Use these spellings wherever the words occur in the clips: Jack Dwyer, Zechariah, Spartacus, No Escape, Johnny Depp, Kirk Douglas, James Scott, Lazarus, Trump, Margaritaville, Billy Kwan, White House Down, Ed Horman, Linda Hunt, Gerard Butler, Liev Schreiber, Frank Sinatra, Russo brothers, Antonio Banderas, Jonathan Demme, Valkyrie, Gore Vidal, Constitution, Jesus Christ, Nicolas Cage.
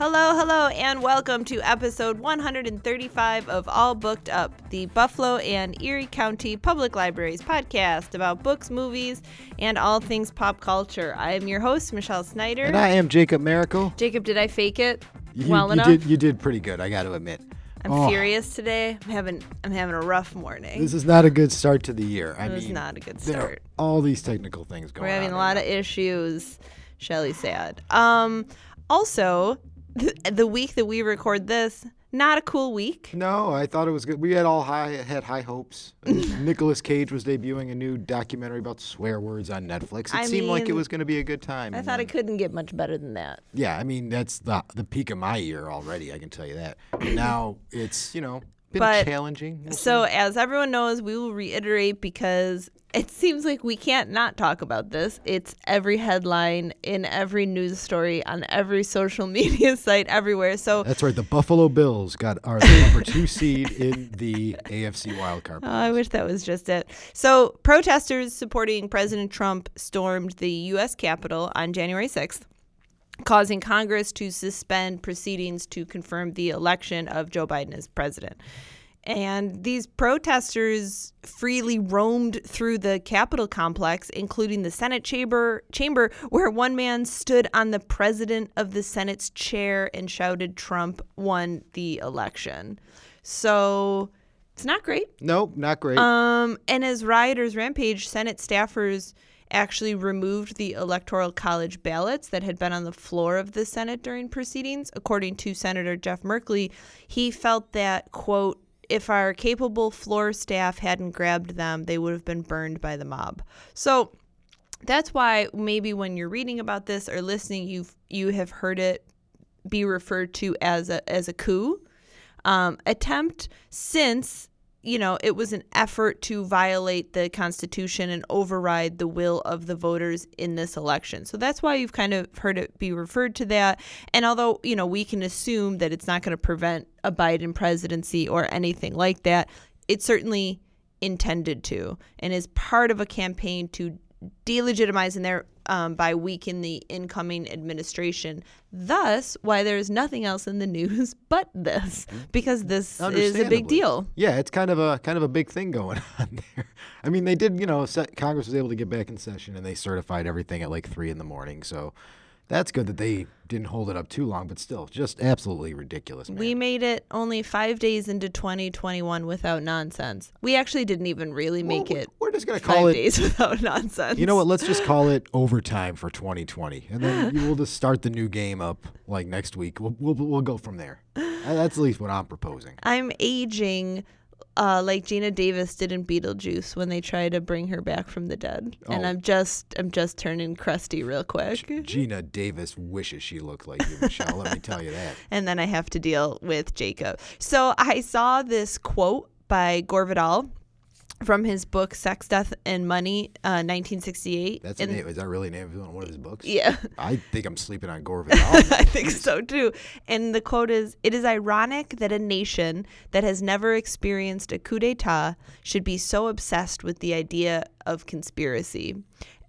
Hello, hello, and welcome to episode 135 of All Booked Up, the Buffalo and Erie County Public Libraries podcast about books, movies, and all things pop culture. I am your host, Michelle Snyder. And I am Jacob Maracle. Jacob, did I fake it well enough? You did pretty good, I got to admit. I'm furious today. I'm having a rough morning. This is not a good start to the year. It was not a good start. There are all these technical things going on. We're having a lot of issues. Shelley's sad. Also, the week that we record this, not a cool week. No, I thought it was good. We had high hopes. Nicolas Cage was debuting a new documentary about swear words on Netflix. It seemed like it was going to be a good time. I thought it couldn't get much better than that. Yeah, I mean, that's the peak of my year already, I can tell you that. Now it's, been challenging. As everyone knows, we will reiterate because it seems like we can't not talk about this. It's every headline in every news story on every social media site everywhere. So that's right. The Buffalo Bills are the number 2 seed in the AFC wildcard. Oh, I wish that was just it. So protesters supporting President Trump stormed the U.S. Capitol on January 6th, causing Congress to suspend proceedings to confirm the election of Joe Biden as president. And these protesters freely roamed through the Capitol complex, including the Senate chamber, where one man stood on the president of the Senate's chair and shouted, "Trump won the election." So it's not great. Nope, not great. And as rioters rampaged, Senate staffers actually removed the Electoral College ballots that had been on the floor of the Senate during proceedings. According to Senator Jeff Merkley, he felt that, quote, if our capable floor staff hadn't grabbed them, they would have been burned by the mob. So that's why maybe when you're reading about this or listening, you have heard it be referred to as a coup attempt, since it was an effort to violate the Constitution and override the will of the voters in this election. So that's why you've kind of heard it be referred to that. And although, we can assume that it's not going to prevent a Biden presidency or anything like that, it certainly intended to and is part of a campaign to delegitimize and thereby weaken the incoming administration. Thus, why there is nothing else in the news but this, because this is a big deal. Yeah, it's kind of a big thing going on there. I mean, they did. Congress was able to get back in session, and they certified everything at like 3 a.m. So that's good that they didn't hold it up too long, but still, just absolutely ridiculous, man. We made it only 5 days into 2021 without nonsense. We actually didn't even really make it. We're just going to call it 5 days without nonsense. You know what? Let's just call it overtime for 2020, and then we'll just start the new game up like next week. We'll go from there. That's at least what I'm proposing. I'm aging like Gina Davis did in Beetlejuice when they try to bring her back from the dead. Oh. And I'm just turning crusty real quick. Gina Davis wishes she looked like you, Michelle, let me tell you that. And then I have to deal with Jacob. So I saw this quote by Gore Vidal from his book Sex, Death, and Money, 1968. That's a name. Is that really a name of one of his books? Yeah. I think I'm sleeping on Gore Vidal. I think so, too. And the quote is, "It is ironic that a nation that has never experienced a coup d'etat should be so obsessed with the idea of conspiracy."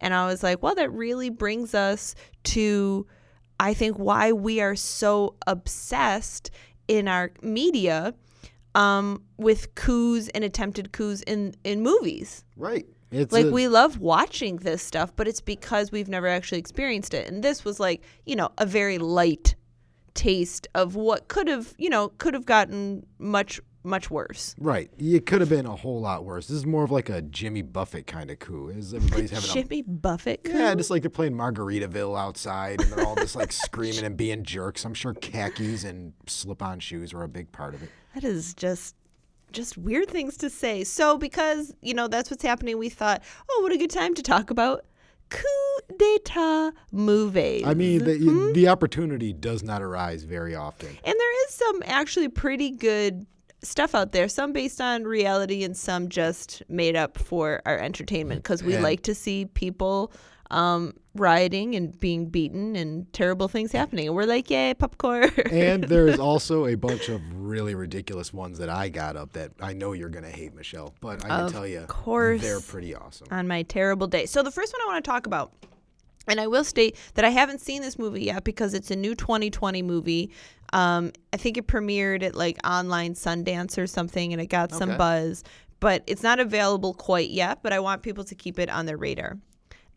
And I was like, well, that really brings us to, I think, why we are so obsessed in our media with coups and attempted coups in movies. Right. It's like we love watching this stuff, but it's because we've never actually experienced it. And this was like, a very light taste of what could have gotten much, much worse. Right. It could have been a whole lot worse. This is more of like a Jimmy Buffett kind of coup. Everybody's having Jimmy Buffett coup? Yeah, just like they're playing Margaritaville outside and they're all just like screaming and being jerks. I'm sure khakis and slip-on shoes were a big part of it. That is just weird things to say. So because, that's what's happening, we thought, oh, what a good time to talk about coup d'etat movies. I mean, the opportunity does not arise very often. And there is some actually pretty good stuff out there, some based on reality and some just made up for our entertainment because we like to see people rioting and being beaten and terrible things happening. And we're like, yay, popcorn. And there is also a bunch of really ridiculous ones that I got up that I know you're going to hate, Michelle. But I can tell you, of course, they're pretty awesome. On my terrible day. So the first one I want to talk about And I will state that I haven't seen this movie yet because it's a new 2020 movie. I think it premiered at like online Sundance or something, and it got some buzz. But it's not available quite yet, but I want people to keep it on their radar.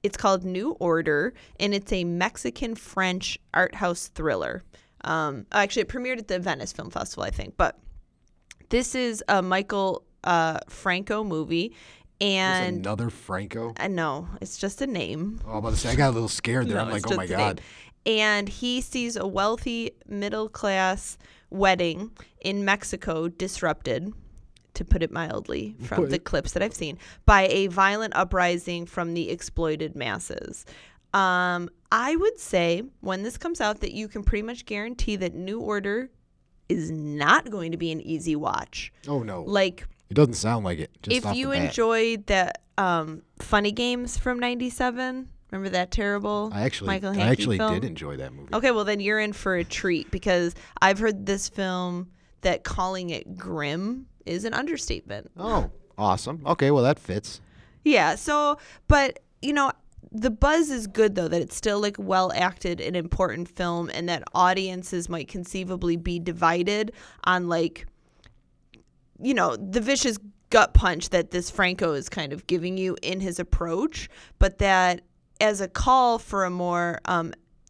It's called New Order, and it's a Mexican-French art house thriller. Actually, it premiered at the Venice Film Festival, I think. But this is a Michael Franco movie. And there's another Franco? No, it's just a name. Oh, I was about to say, I got a little scared there. No, I'm like, oh, my God. And he sees a wealthy middle-class wedding in Mexico disrupted, to put it mildly, from the clips that I've seen, by a violent uprising from the exploited masses. I would say when this comes out that you can pretty much guarantee that New Order is not going to be an easy watch. Oh, no. Like, it doesn't sound like it. Just if you enjoyed that Funny Games from 97, remember that terrible Michael Haneke film? I actually did enjoy that movie. Okay, well, then you're in for a treat, because I've heard this film that calling it grim is an understatement. Oh, awesome. Okay, well, that fits. Yeah, so, but, you know, the buzz is good, though, that it's still, like, well-acted and important film, and that audiences might conceivably be divided on, like, you know, the vicious gut punch that this Franco is kind of giving you in his approach, but that as a call for a more,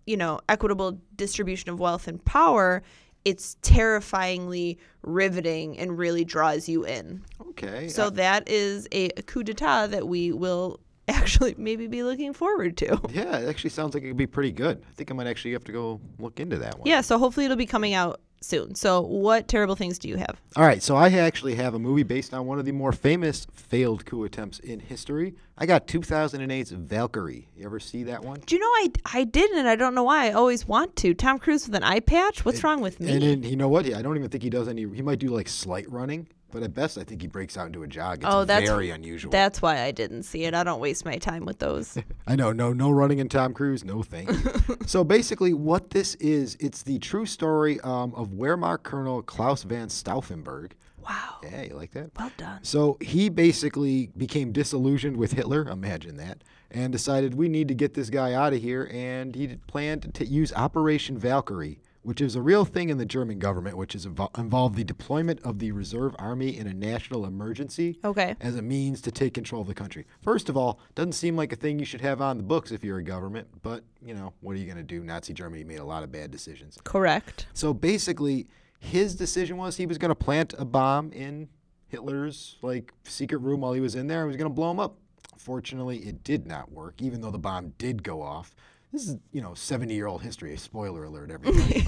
you know, equitable distribution of wealth and power, it's terrifyingly riveting and really draws you in. Okay. So that is a coup d'etat that we will actually maybe be looking forward to. Yeah, it actually sounds like it could be pretty good. I think I might actually have to go look into that one. Yeah, so hopefully it'll be coming out soon. So what terrible things do you have? All right, so I actually have a movie based on one of the more famous failed coup attempts in history. I got 2008's Valkyrie. You ever see that one? Do you know, I didn't, and I don't know why. I always want to. Tom Cruise with an eye patch? What's wrong with me? And then, you know what? I don't even think he does any. He might do like slight running, but at best I think he breaks out into a jog. It's very unusual. That's why I didn't see it. I don't waste my time with those. I know. No running in Tom Cruise. No thank you. So basically what this is, it's the true story of Wehrmacht Colonel Klaus von Stauffenberg. Wow. Yeah, you like that? Well done. So he basically became disillusioned with Hitler, imagine that, and decided we need to get this guy out of here, and he planned to use Operation Valkyrie, which is a real thing in the German government, which is involved the deployment of the reserve army in a national emergency as a means to take control of the country. First of all, doesn't seem like a thing you should have on the books if you're a government, but, you know, what are you going to do? Nazi Germany made a lot of bad decisions. Correct. So basically, his decision was he was going to plant a bomb in Hitler's, like, secret room while he was in there and was going to blow him up. Fortunately, it did not work, even though the bomb did go off. This is, you know, 70-year-old history. Spoiler alert, everybody.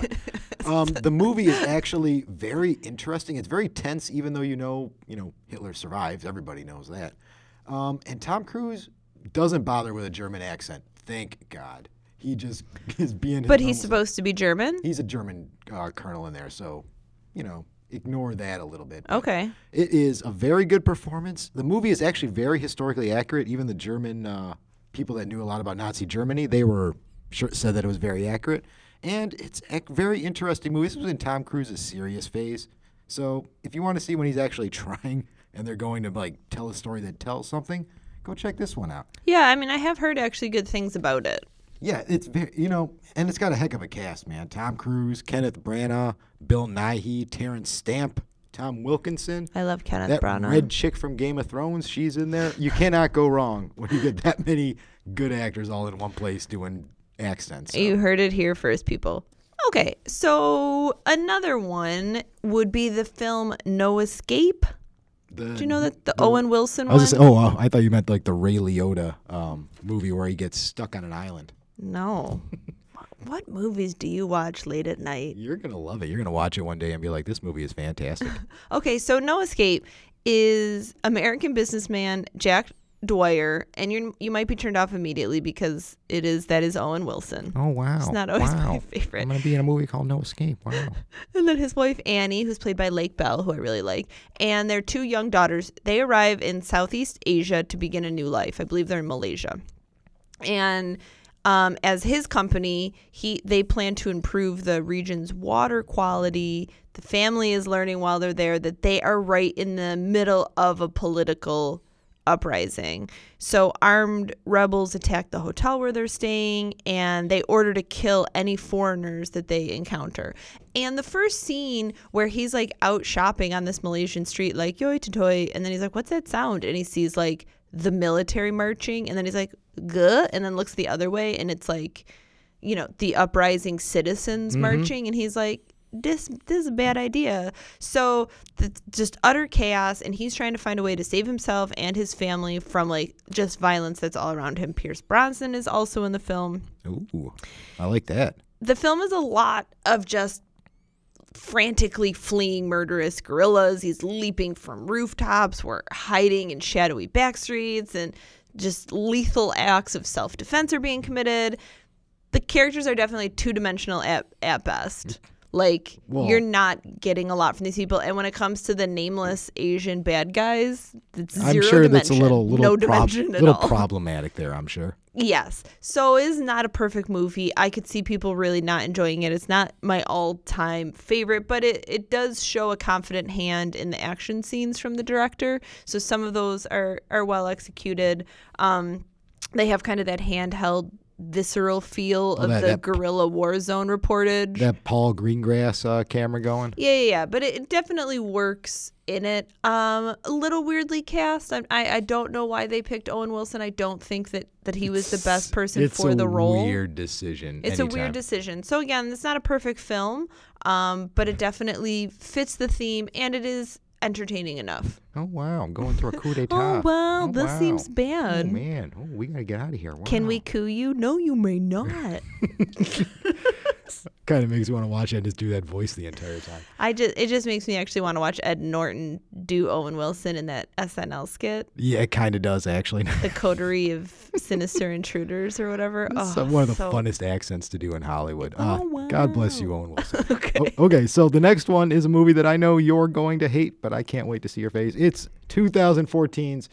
But, the movie is actually very interesting. It's very tense, even though you know Hitler survives. Everybody knows that. And Tom Cruise doesn't bother with a German accent. Thank God. He just is being his. But he's supposed to be German? He's a German colonel in there, so, you know, ignore that a little bit. Okay. It is a very good performance. The movie is actually very historically accurate. Even the German people that knew a lot about Nazi Germany, they were said that it was very accurate. And it's a very interesting movie. This was in Tom Cruise's serious phase. So if you want to see when he's actually trying and they're going to, like, tell a story that tells something, go check this one out. Yeah, I mean, I have heard actually good things about it. Yeah, it's very, you know, and it's got a heck of a cast, man. Tom Cruise, Kenneth Branagh, Bill Nighy, Terrence Stamp, Tom Wilkinson. I love Kenneth Branagh. That red chick from Game of Thrones, she's in there. You cannot go wrong when you get that many good actors all in one place doing accents. So. You heard it here first, people. Okay, so another one would be the film No Escape. Do you know that the Owen Wilson one? I was just, I thought you meant like the Ray Liotta movie where he gets stuck on an island. No. What movies do you watch late at night? You're going to love it. You're going to watch it one day and be like, this movie is fantastic. Okay, so No Escape is American businessman Jack Dwyer, and you might be turned off immediately because that is Owen Wilson. Oh, wow. It's not always my favorite. I'm going to be in a movie called No Escape. Wow. And then his wife, Annie, who's played by Lake Bell, who I really like, and their two young daughters, they arrive in Southeast Asia to begin a new life. I believe they're in Malaysia. And as his company, they plan to improve the region's water quality. The family is learning while they're there that they are right in the middle of a political uprising. So armed rebels attack the hotel where they're staying, and they order to kill any foreigners that they encounter. And the first scene where he's like out shopping on this Malaysian street, like yoi toy, and then he's like, what's that sound? And he sees like the military marching, and then he's like, guh, and then looks the other way, and it's like, you know, the uprising citizens marching, and he's like, this is a bad idea. So just utter chaos, and he's trying to find a way to save himself and his family from like just violence that's all around him. Pierce Brosnan is also in the film. Ooh, I like that. The film is a lot of just frantically fleeing murderous guerrillas. He's leaping from rooftops. We're hiding in shadowy back streets, and just lethal acts of self-defense are being committed. The characters are definitely two-dimensional at best. Like, whoa, you're not getting a lot from these people. And when it comes to the nameless Asian bad guys, it's zero dimension. I'm sure that's a little problematic there, I'm sure. Yes. So it is not a perfect movie. I could see people really not enjoying it. It's not my all-time favorite, but it does show a confident hand in the action scenes from the director. So some of those are well executed. They have kind of that handheld visceral feel of the guerrilla war zone reportage. That Paul Greengrass camera going. Yeah. But it definitely works in it. A little weirdly cast. I don't know why they picked Owen Wilson. I don't think that he was the best person for the role. It's a weird decision. So again, it's not a perfect film, but it definitely fits the theme, and it is entertaining enough. Oh, wow. I'm going through a coup d'etat. This seems bad. Oh, man. Oh, we got to get out of here. Wow. Can we coup you? No, you may not. Kind of makes me want to watch Ed just do that voice the entire time. It just makes me actually want to watch Ed Norton do Owen Wilson in that SNL skit. Yeah, it kind of does, actually. The coterie of sinister intruders or whatever. One of the funnest accents to do in Hollywood. Wow. God bless you, Owen Wilson. Okay. Okay, so the next one is a movie that I know you're going to hate, but I can't wait to see your face. It's 2014's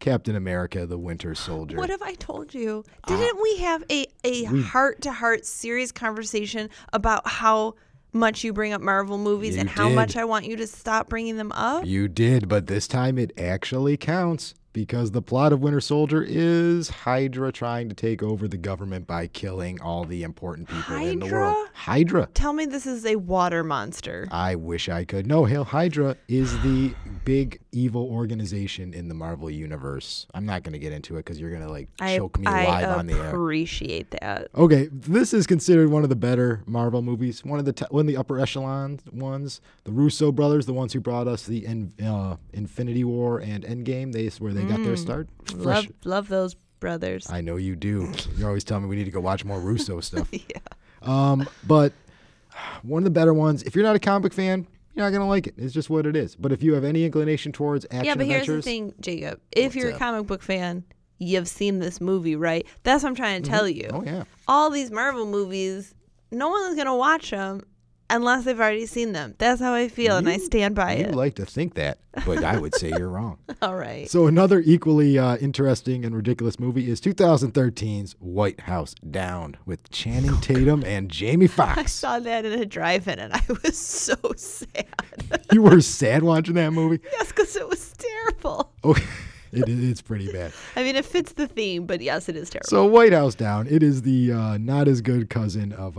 Captain America, the Winter Soldier. What have I told you? Didn't we have a heart-to-heart serious conversation about how much you bring up Marvel movies and how much I want you to stop bringing them up? You did, but this time it actually counts, because the plot of Winter Soldier is Hydra trying to take over the government by killing all the important people in the world. Hydra? Tell me this is a water monster. I wish I could. No, Hail Hydra is the big evil organization in the Marvel Universe. I'm not going to get into it because you're going to choke me live on the air. I appreciate that. Okay, this is considered one of the better Marvel movies, one of the upper echelon ones. The Russo brothers, the ones who brought us the Infinity War and Endgame, they got their start. Love those brothers. I know you do. You're always telling me we need to go watch more Russo stuff. Yeah. But one of the better ones, if you're not a comic book fan, you're not going to like it. It's just what it is. But if you have any inclination towards action adventures. Yeah, but here's the thing, Jacob. If you're a comic book fan, you've seen this movie, right? That's what I'm trying to tell you. Oh, yeah. All these Marvel movies, no one's going to watch them unless they've already seen them. That's how I feel, and I stand by it. You like to think that, but I would say you're wrong. All right. So another equally interesting and ridiculous movie is 2013's White House Down with Channing Tatum and Jamie Foxx. I saw that in a drive-in, and I was so sad. You were sad watching that movie? Yes, because it was terrible. Okay. It's pretty bad. I mean, it fits the theme, but yes, it is terrible. So White House Down, it is the not as good cousin of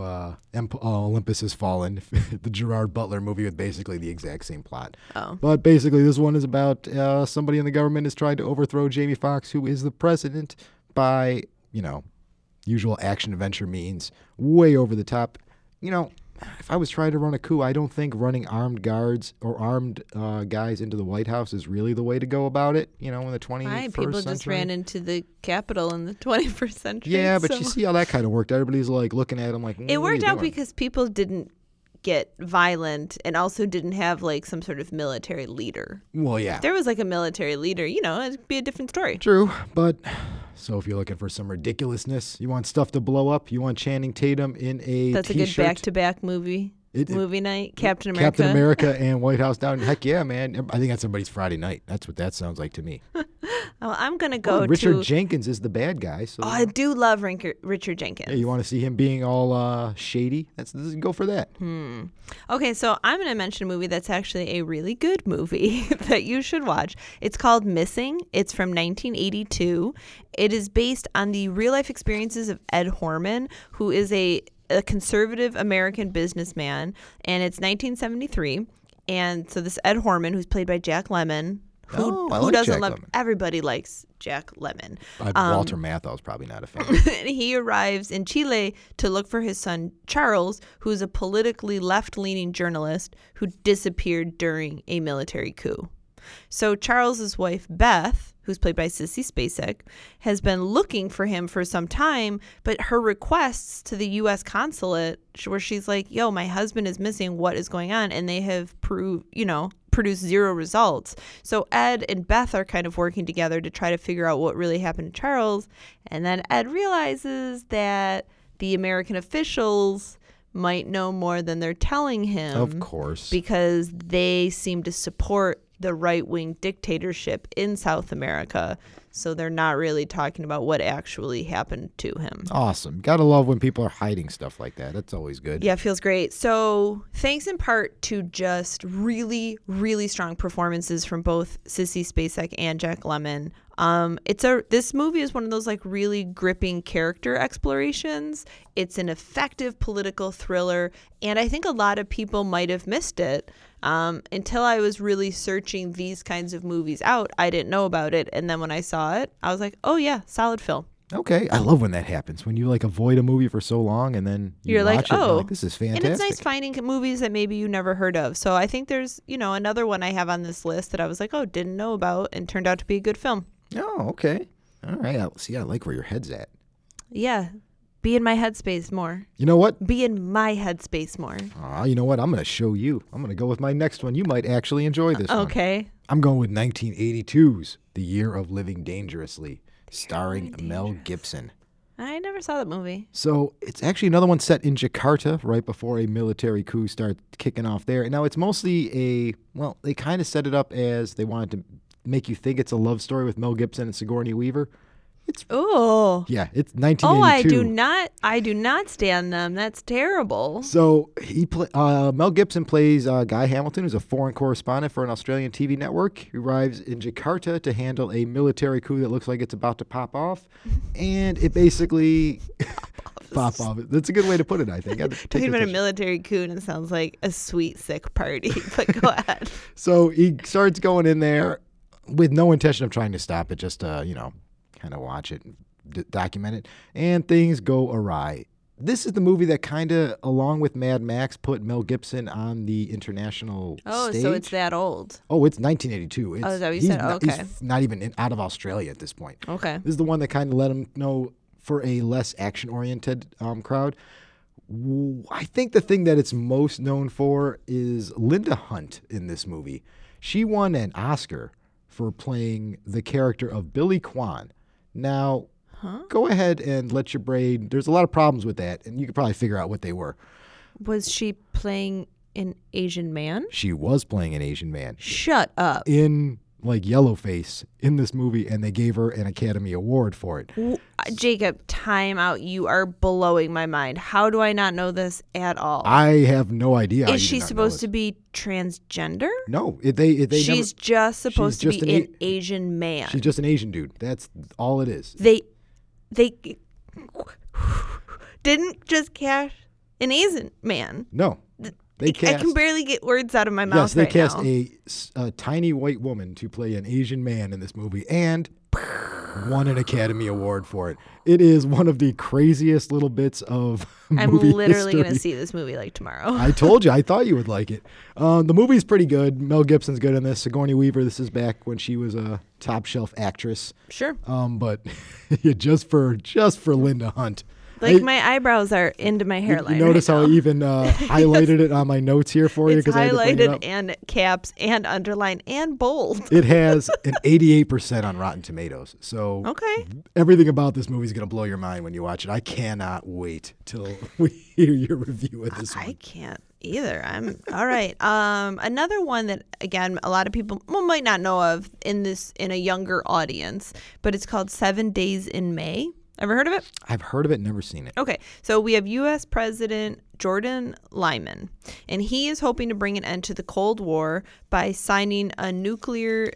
Olympus Has Fallen, the Gerard Butler movie with basically the exact same plot. Oh. But basically this one is about somebody in the government is trying to overthrow Jamie Foxx, who is the president, by, usual action-adventure means, way over the top. If I was trying to run a coup, I don't think running armed guards or armed guys into the White House is really the way to go about it, in the 21st century. People just ran into the Capitol in the 21st century. Yeah, but you see how that kind of worked. Everybody's looking at them like, what are you doing? It worked out because people didn't get violent and also didn't have some sort of military leader. Well, yeah. If there was a military leader, it'd be a different story. True, but... So if you're looking for some ridiculousness, you want stuff to blow up, you want Channing Tatum in a T-shirt. That's a good back-to-back movie. Movie night, Captain America. Captain America and White House Down. Heck yeah, man. I think that's everybody's Friday night. That's what that sounds like to me. Well, I'm going to go Richard Jenkins is the bad guy. So. Oh, I do love Richard Jenkins. Yeah, you want to see him being all shady? That's doesn't go for that. Okay, so I'm going to mention a movie that's actually a really good movie that you should watch. It's called Missing. It's from 1982. It is based on the real-life experiences of Ed Horman, who is a conservative American businessman, and it's 1973, and so this Ed Horman, who's played by Jack Lemmon, who like doesn't Jack love Lemmon. Everybody likes Jack Lemmon. Walter Matthau's probably not a fan. He arrives in Chile to look for his son Charles, who's a politically left-leaning journalist who disappeared during a military coup. So Charles's wife Beth, who's played by Sissy Spacek, has been looking for him for some time, but her requests to the U.S. consulate, where she's like, yo, my husband is missing, what is going on? And they have produced zero results. So Ed and Beth are kind of working together to try to figure out what really happened to Charles. And then Ed realizes that the American officials might know more than they're telling him. Of course. Because they seem to support the right-wing dictatorship in South America, so they're not really talking about what actually happened to him. Awesome. Gotta love when people are hiding stuff like that. That's always good. Yeah, it feels great. So thanks in part to just really, really strong performances from both Sissy Spacek and Jack Lemmon. This movie is one of those like really gripping character explorations. It's an effective political thriller, and I think a lot of people might have missed it. Until I was really searching these kinds of movies out, I didn't know about it. And then when I saw it, I was like, oh, yeah, solid film. Okay. I love when that happens, when you like avoid a movie for so long and then you're watch like, oh, you're like, this is fantastic. And it's nice finding movies that maybe you never heard of. So I think there's, another one I have on this list that I was like, oh, didn't know about and turned out to be a good film. Oh, okay. All right. I like where your head's at. Yeah. Be in my headspace more. You know what? Be in my headspace more. Aw, you know what? I'm going to show you. I'm going to go with my next one. You might actually enjoy this one. Okay. I'm going with 1982's The Year of Living Dangerously, starring Mel Gibson. I never saw that movie. So it's actually another one set in Jakarta right before a military coup starts kicking off there. And now it's mostly they kind of set it up as they wanted to make you think it's a love story with Mel Gibson and Sigourney Weaver. It's 1982. Oh, I do not stand them. That's terrible. So Mel Gibson plays Guy Hamilton, who's a foreign correspondent for an Australian TV network. He arrives in Jakarta to handle a military coup that looks like it's about to pop off, and it basically pop off. That's a good way to put it, I think. Talking about a military coup, and it sounds like a sweet sick party. But go ahead. So he starts going in there with no intention of trying to stop it. Just kind of watch it and document it, and things go awry. This is the movie that kind of, along with Mad Max, put Mel Gibson on the international stage. Oh, so it's that old. Oh, it's 1982. It's, oh, is that what you said? Okay. He's not even out of Australia at this point. Okay. This is the one that kind of let him know for a less action-oriented crowd. I think the thing that it's most known for is Linda Hunt in this movie. She won an Oscar for playing the character of Billy Kwan. Now, Go ahead and let your brain. There's a lot of problems with that, and you could probably figure out what they were. Was she playing an Asian man? She was playing an Asian man. Shut up. In yellowface in this movie, and they gave her an Academy Award for it. Jacob, time out. You are blowing my mind. How do I not know this at all? I have no idea. Is she supposed to be transgender? No. She's just supposed to be an Asian man. She's just an Asian dude. That's all it is. They didn't just cast an Asian man. No. I can barely get words out of my mouth right now. Yes, they cast a tiny white woman to play an Asian man in this movie and won an Academy Award for it. It is one of the craziest little bits of movie history. I'm literally going to see this movie tomorrow. I told you. I thought you would like it. The movie's pretty good. Mel Gibson's good in this. Sigourney Weaver, this is back when she was a top shelf actress. Sure. But just for Linda Hunt. Like my eyebrows are into my hairline. You notice how I even highlighted it on my notes here for you. It's highlighted and caps and underline and bold. It has an 88% on Rotten Tomatoes. So everything about this movie is going to blow your mind when you watch it. I cannot wait till we hear your review of this one. I can't either. I'm all right. Another one that, again, a lot of people might not know of in a younger audience, but it's called 7 Days in May. Ever heard of it? I've heard of it, never seen it. Okay. So we have U.S. President Jordan Lyman, and he is hoping to bring an end to the Cold War by signing a nuclear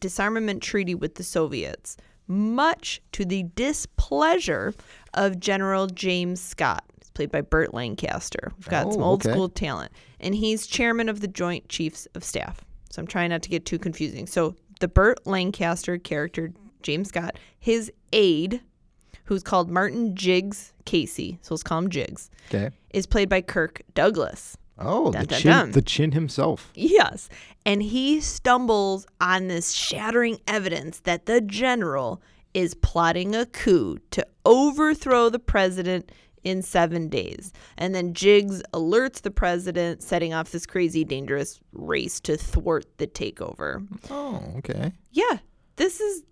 disarmament treaty with the Soviets, much to the displeasure of General James Scott. He's played by Burt Lancaster. We've got some old school talent. And he's chairman of the Joint Chiefs of Staff. So I'm trying not to get too confusing. So the Burt Lancaster character, James Scott, his aide, who's called Martin Jiggs Casey, so let's call him Jiggs, is played by Kirk Douglas. Oh, the chin himself. Yes. And he stumbles on this shattering evidence that the general is plotting a coup to overthrow the president in 7 days. And then Jiggs alerts the president, setting off this crazy, dangerous race to thwart the takeover. Oh, okay. Yeah. This is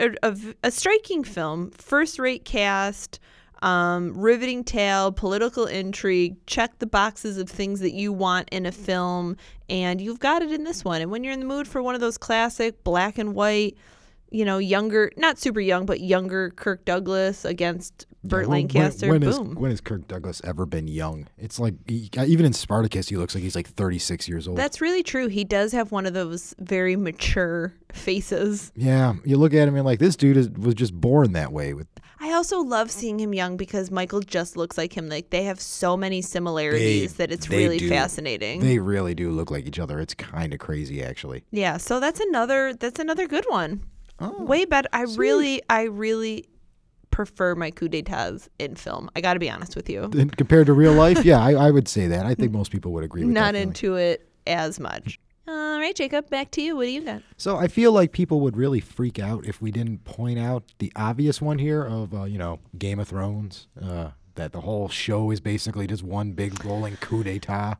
a striking film, first-rate cast, riveting tale, political intrigue, check the boxes of things that you want in a film, and you've got it in this one. And when you're in the mood for one of those classic black and white, younger, not super young, but younger Kirk Douglas against Burt Lancaster, boom. When has Kirk Douglas ever been young? It's like, even in Spartacus, he looks like he's like 36 years old. That's really true. He does have one of those very mature faces. Yeah. You look at him and like, this dude was just born that way. I also love seeing him young because Michael just looks like him. Like, they have so many similarities that it's really fascinating. They really do look like each other. It's kind of crazy, actually. Yeah. So that's another good one. Oh, way better. I really prefer my coup d'états in film. I got to be honest with you. Compared to real life, yeah, I would say that. I think most people would agree with that. Not into it as much. All right, Jacob, back to you. What do you got? So I feel like people would really freak out if we didn't point out the obvious one here of, Game of Thrones, that the whole show is basically just one big rolling coup d'état.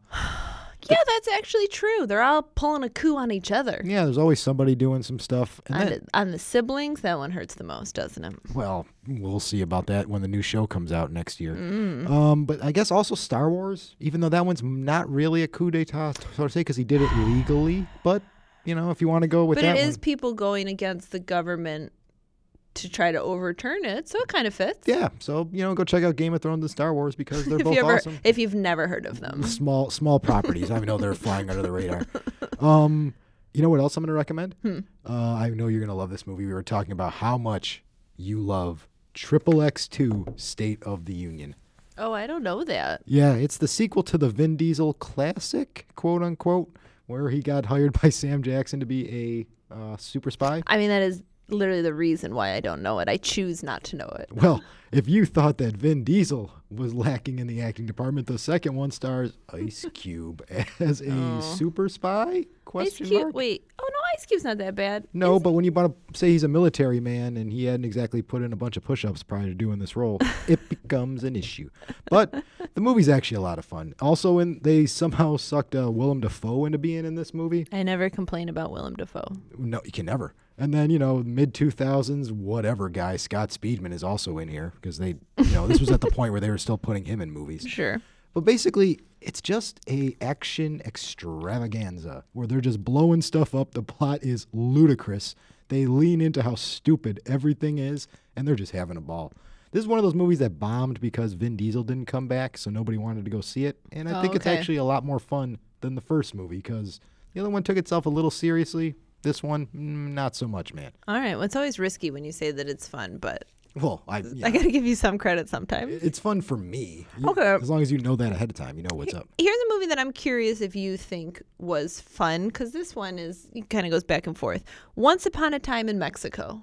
Yeah, that's actually true. They're all pulling a coup on each other. Yeah, there's always somebody doing some stuff. And on the siblings, that one hurts the most, doesn't it? Well, we'll see about that when the new show comes out next year. Mm. But I guess also Star Wars, even though that one's not really a coup d'etat, so to say, because he did it legally. But, if you want to go with that one. But it is people going against the government to try to overturn it, so it kind of fits. Yeah, so, go check out Game of Thrones and Star Wars because they're both awesome. If you've never heard of them. Small properties. I know they're flying under the radar. You know what else I'm going to recommend? I know you're going to love this movie. We were talking about how much you love XXX2 State of the Union. Oh, I don't know that. Yeah, it's the sequel to the Vin Diesel classic, quote unquote, where he got hired by Sam Jackson to be a super spy. I mean, that is literally the reason why I don't know it. I choose not to know it. Well, if you thought that Vin Diesel was lacking in the acting department, the second one stars Ice Cube as a super spy? Question Ice Cube, mark? Wait. Oh, no, Ice Cube's not that bad. No, but when you want to say he's a military man and he hadn't exactly put in a bunch of push-ups prior to doing this role, it becomes an issue. But the movie's actually a lot of fun. Also, they somehow sucked Willem Dafoe into being in this movie. I never complain about Willem Dafoe. No, you can never. And then, mid-2000s, whatever guy, Scott Speedman is also in here because they, this was at the point where they were still putting him in movies. Sure. But basically, it's just a action extravaganza where they're just blowing stuff up. The plot is ludicrous. They lean into how stupid everything is, and they're just having a ball. This is one of those movies that bombed because Vin Diesel didn't come back, so nobody wanted to go see it. And I think it's actually a lot more fun than the first movie because the other one took itself a little seriously. This one, not so much, man. All right. Well, it's always risky when you say that it's fun, but I got to give you some credit sometimes. It's fun for me. As long as you know that ahead of time, you know what's up. Here's a movie that I'm curious if you think was fun, because this one kind of goes back and forth. Once Upon a Time in Mexico.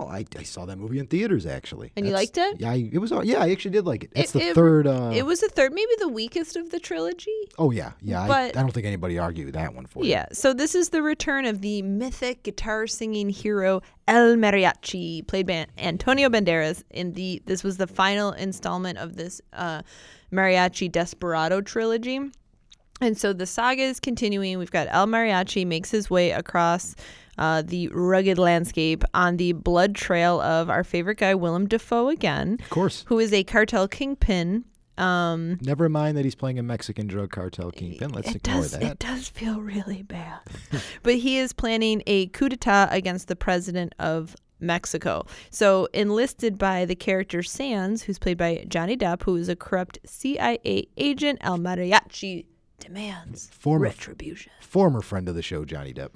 No, I saw that movie in theaters, actually. And you liked it? Yeah, I actually did like it. It's the third. It was the third, maybe the weakest of the trilogy. Oh, yeah. Yeah, but I don't think anybody argued that one for you. Yeah, so this is the return of the mythic guitar-singing hero El Mariachi, played by Antonio Banderas. This was the final installment of this Mariachi Desperado trilogy. And so the saga is continuing. We've got El Mariachi makes his way across the rugged landscape on the blood trail of our favorite guy, Willem Dafoe, again. Of course. Who is a cartel kingpin. Never mind that he's playing a Mexican drug cartel kingpin. Let's ignore that. It does feel really bad. But he is planning a coup d'etat against the president of Mexico. So enlisted by the character Sands, who's played by Johnny Depp, who is a corrupt CIA agent, El Mariachi demands retribution. Former friend of the show, Johnny Depp.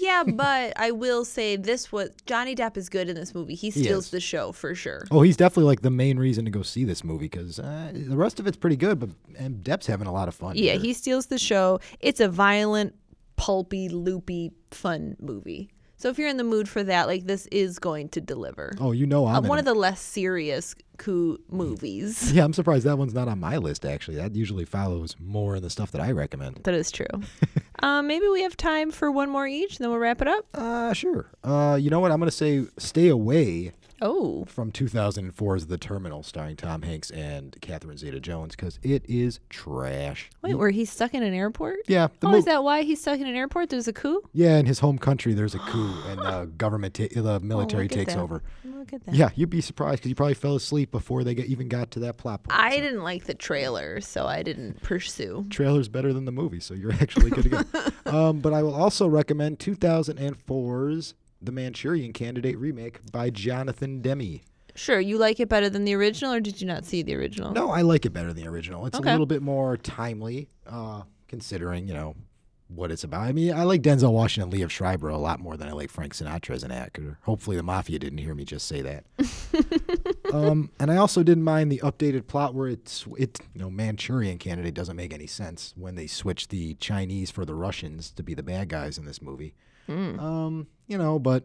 Yeah, but I will say Johnny Depp is good in this movie. He steals the show for sure. Oh, he's definitely like the main reason to go see this movie because the rest of it's pretty good, but Depp's having a lot of fun. Yeah, he steals the show. It's a violent, pulpy, loopy, fun movie. So if you're in the mood for that, like this is going to deliver. Oh, you know I'm one of the less serious coup movies. Yeah, I'm surprised that one's not on my list, actually. That usually follows more in the stuff that I recommend. That is true. Maybe we have time for one more each, and then we'll wrap it up. Sure. You know what? I'm going to say Stay Away from 2004's The Terminal, starring Tom Hanks and Catherine Zeta-Jones, because it is trash. Wait, where he's stuck in an airport? Yeah. Is that why he's stuck in an airport? There's a coup? Yeah, in his home country, there's a coup, and the military takes over. Look at that. Yeah, you'd be surprised, because you probably fell asleep before they even got to that plot point. I didn't like the trailer, so I didn't pursue. Trailer's better than the movie, so you're actually good to go. But I will also recommend 2004's The Manchurian Candidate remake by Jonathan Demme. Sure. You like it better than the original, or did you not see the original? No, I like it better than the original. It's a little bit more timely, considering, you know, what it's about. I mean, I like Denzel Washington and Liev Schreiber a lot more than I like Frank Sinatra as an actor. Hopefully the Mafia didn't hear me just say that. And I also didn't mind the updated plot where Manchurian Candidate doesn't make any sense when they switch the Chinese for the Russians to be the bad guys in this movie. But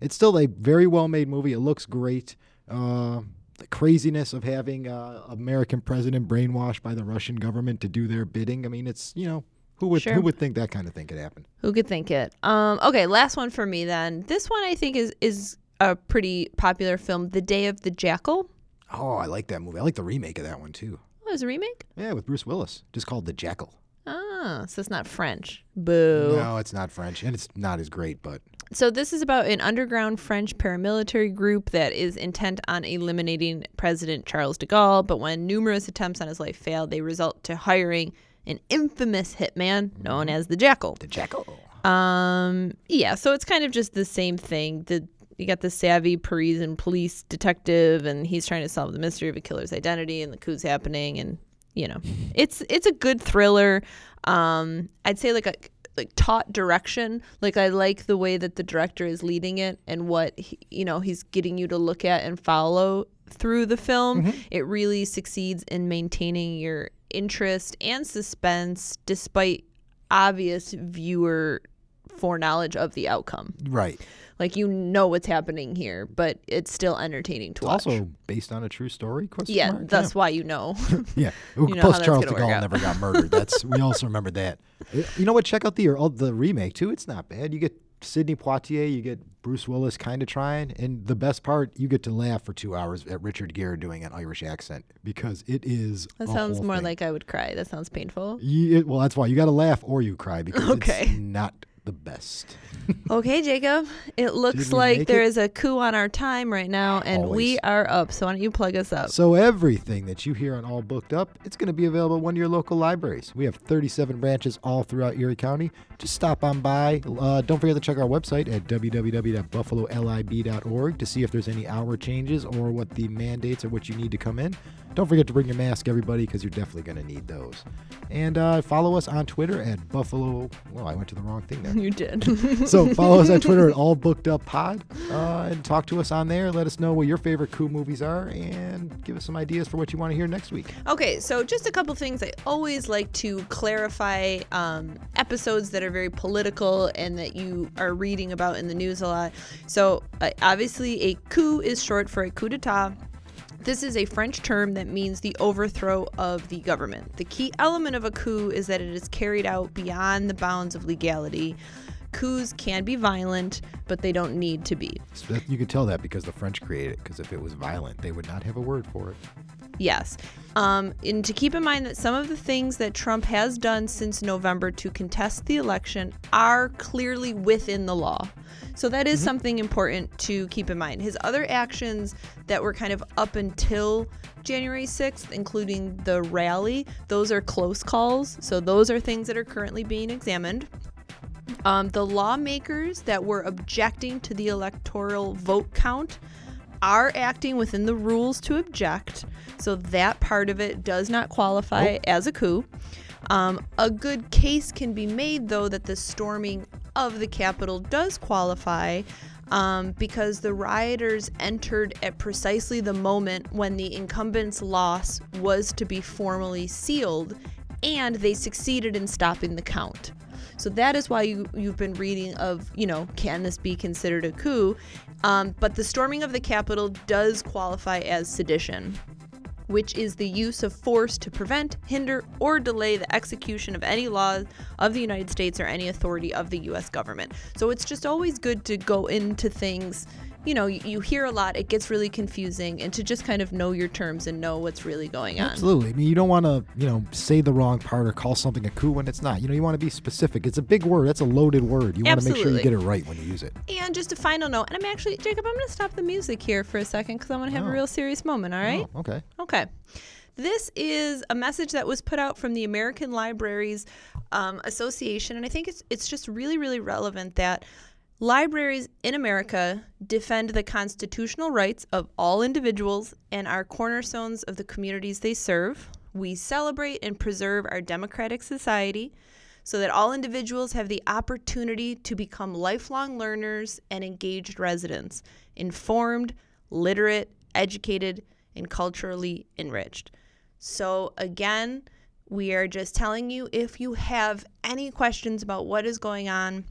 it's still a very well-made movie. It looks great. The craziness of having American president brainwashed by the Russian government to do their bidding. I mean, it's, you know, who would think that kind of thing could happen? Who could think it? Okay, last one for me then. This one I think is a pretty popular film, The Day of the Jackal. Oh, I like that movie. I like the remake of that one too. Oh, there's a remake? Yeah, with Bruce Willis, just called The Jackal. Ah, so it's not French. Boo. No, it's not French, and it's not as great, but... So this is about an underground French paramilitary group that is intent on eliminating President Charles de Gaulle, but when numerous attempts on his life fail, they resort to hiring an infamous hitman known as the Jackal. The Jackal. Yeah, so it's kind of just the same thing. You got the savvy Parisian police detective, and he's trying to solve the mystery of a killer's identity, and the coup's happening, and... You know, it's a good thriller. I'd say like taut direction. Like I like the way that the director is leading it and what he's getting you to look at and follow through the film. Mm-hmm. It really succeeds in maintaining your interest and suspense despite obvious viewer foreknowledge of the outcome. Right. Like, you know what's happening here, but it's still entertaining to watch. Also based on a true story? Yeah, that's why you know. Yeah. You know plus Charles de Gaulle never got murdered. We also remember that. You know what? Check out the remake, too. It's not bad. You get Sidney Poitier, you get Bruce Willis kind of trying, and the best part, you get to laugh for 2 hours at Richard Gere doing an Irish accent because it is. That sounds more like I would cry. That sounds painful. Well, that's why. You got to laugh or you cry because it's not the best. Okay, Jacob. It looks like there is a coup on our time right now, and we are up. So why don't you plug us up? So everything that you hear on All Booked Up, it's going to be available at one of your local libraries. We have 37 branches all throughout Erie County. Just stop on by. Don't forget to check our website at www.buffalolib.org to see if there's any hour changes or what the mandates are, what you need to come in. Don't forget to bring your mask, everybody, because you're definitely going to need those. And follow us on Twitter at Buffalo. Well, I went to the wrong thing there. You did. So follow us on Twitter at AllBookedUpPod and talk to us on there. Let us know what your favorite coup movies are and give us some ideas for what you want to hear next week. Okay, so just a couple things. I always like to clarify episodes that are very political and that you are reading about in the news a lot. So obviously a coup is short for a coup d'etat. This is a French term that means the overthrow of the government. The key element of a coup is that it is carried out beyond the bounds of legality. Coups can be violent, but they don't need to be. So you can tell that because the French created it, because if it was violent, they would not have a word for it. Yes. And to keep in mind that some of the things that Trump has done since November to contest the election are clearly within the law. So that is something important to keep in mind. His other actions that were kind of up until January 6th, including the rally, those are close calls. So those are things that are currently being examined. The lawmakers that were objecting to the electoral vote count are acting within the rules to object, so that part of it does not qualify as a coup. A good case can be made, though, that the storming of the Capitol does qualify because the rioters entered at precisely the moment when the incumbent's loss was to be formally sealed, and they succeeded in stopping the count. So that is why you've been reading of, you know, can this be considered a coup? But the storming of the Capitol does qualify as sedition, which is the use of force to prevent, hinder, or delay the execution of any laws of the United States or any authority of the U.S. government. So it's just always good to go into things, you know, you hear a lot, it gets really confusing, and to just kind of know your terms and know what's really going on. Absolutely. I mean, you don't want to, you know, say the wrong part or call something a coup when it's not. You know, you want to be specific. It's a big word. That's a loaded word. You want to make sure you get it right when you use it. And just a final note, and I'm actually, Jacob, I'm going to stop the music here for a second because I want to have a real serious moment, all right? Oh, okay. Okay. This is a message that was put out from the American Libraries Association, and I think it's just really, really relevant that libraries in America defend the constitutional rights of all individuals and are cornerstones of the communities they serve. We celebrate and preserve our democratic society so that all individuals have the opportunity to become lifelong learners and engaged residents, informed, literate, educated, and culturally enriched. So again, we are just telling you, if you have any questions about what is going on,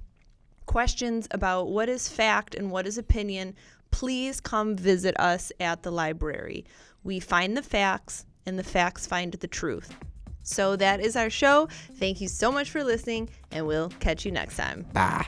questions about what is fact and what is opinion, please come visit us at the library. We find the facts and the facts find the truth. So that is our show. Thank you so much for listening, and we'll catch you next time. Bye.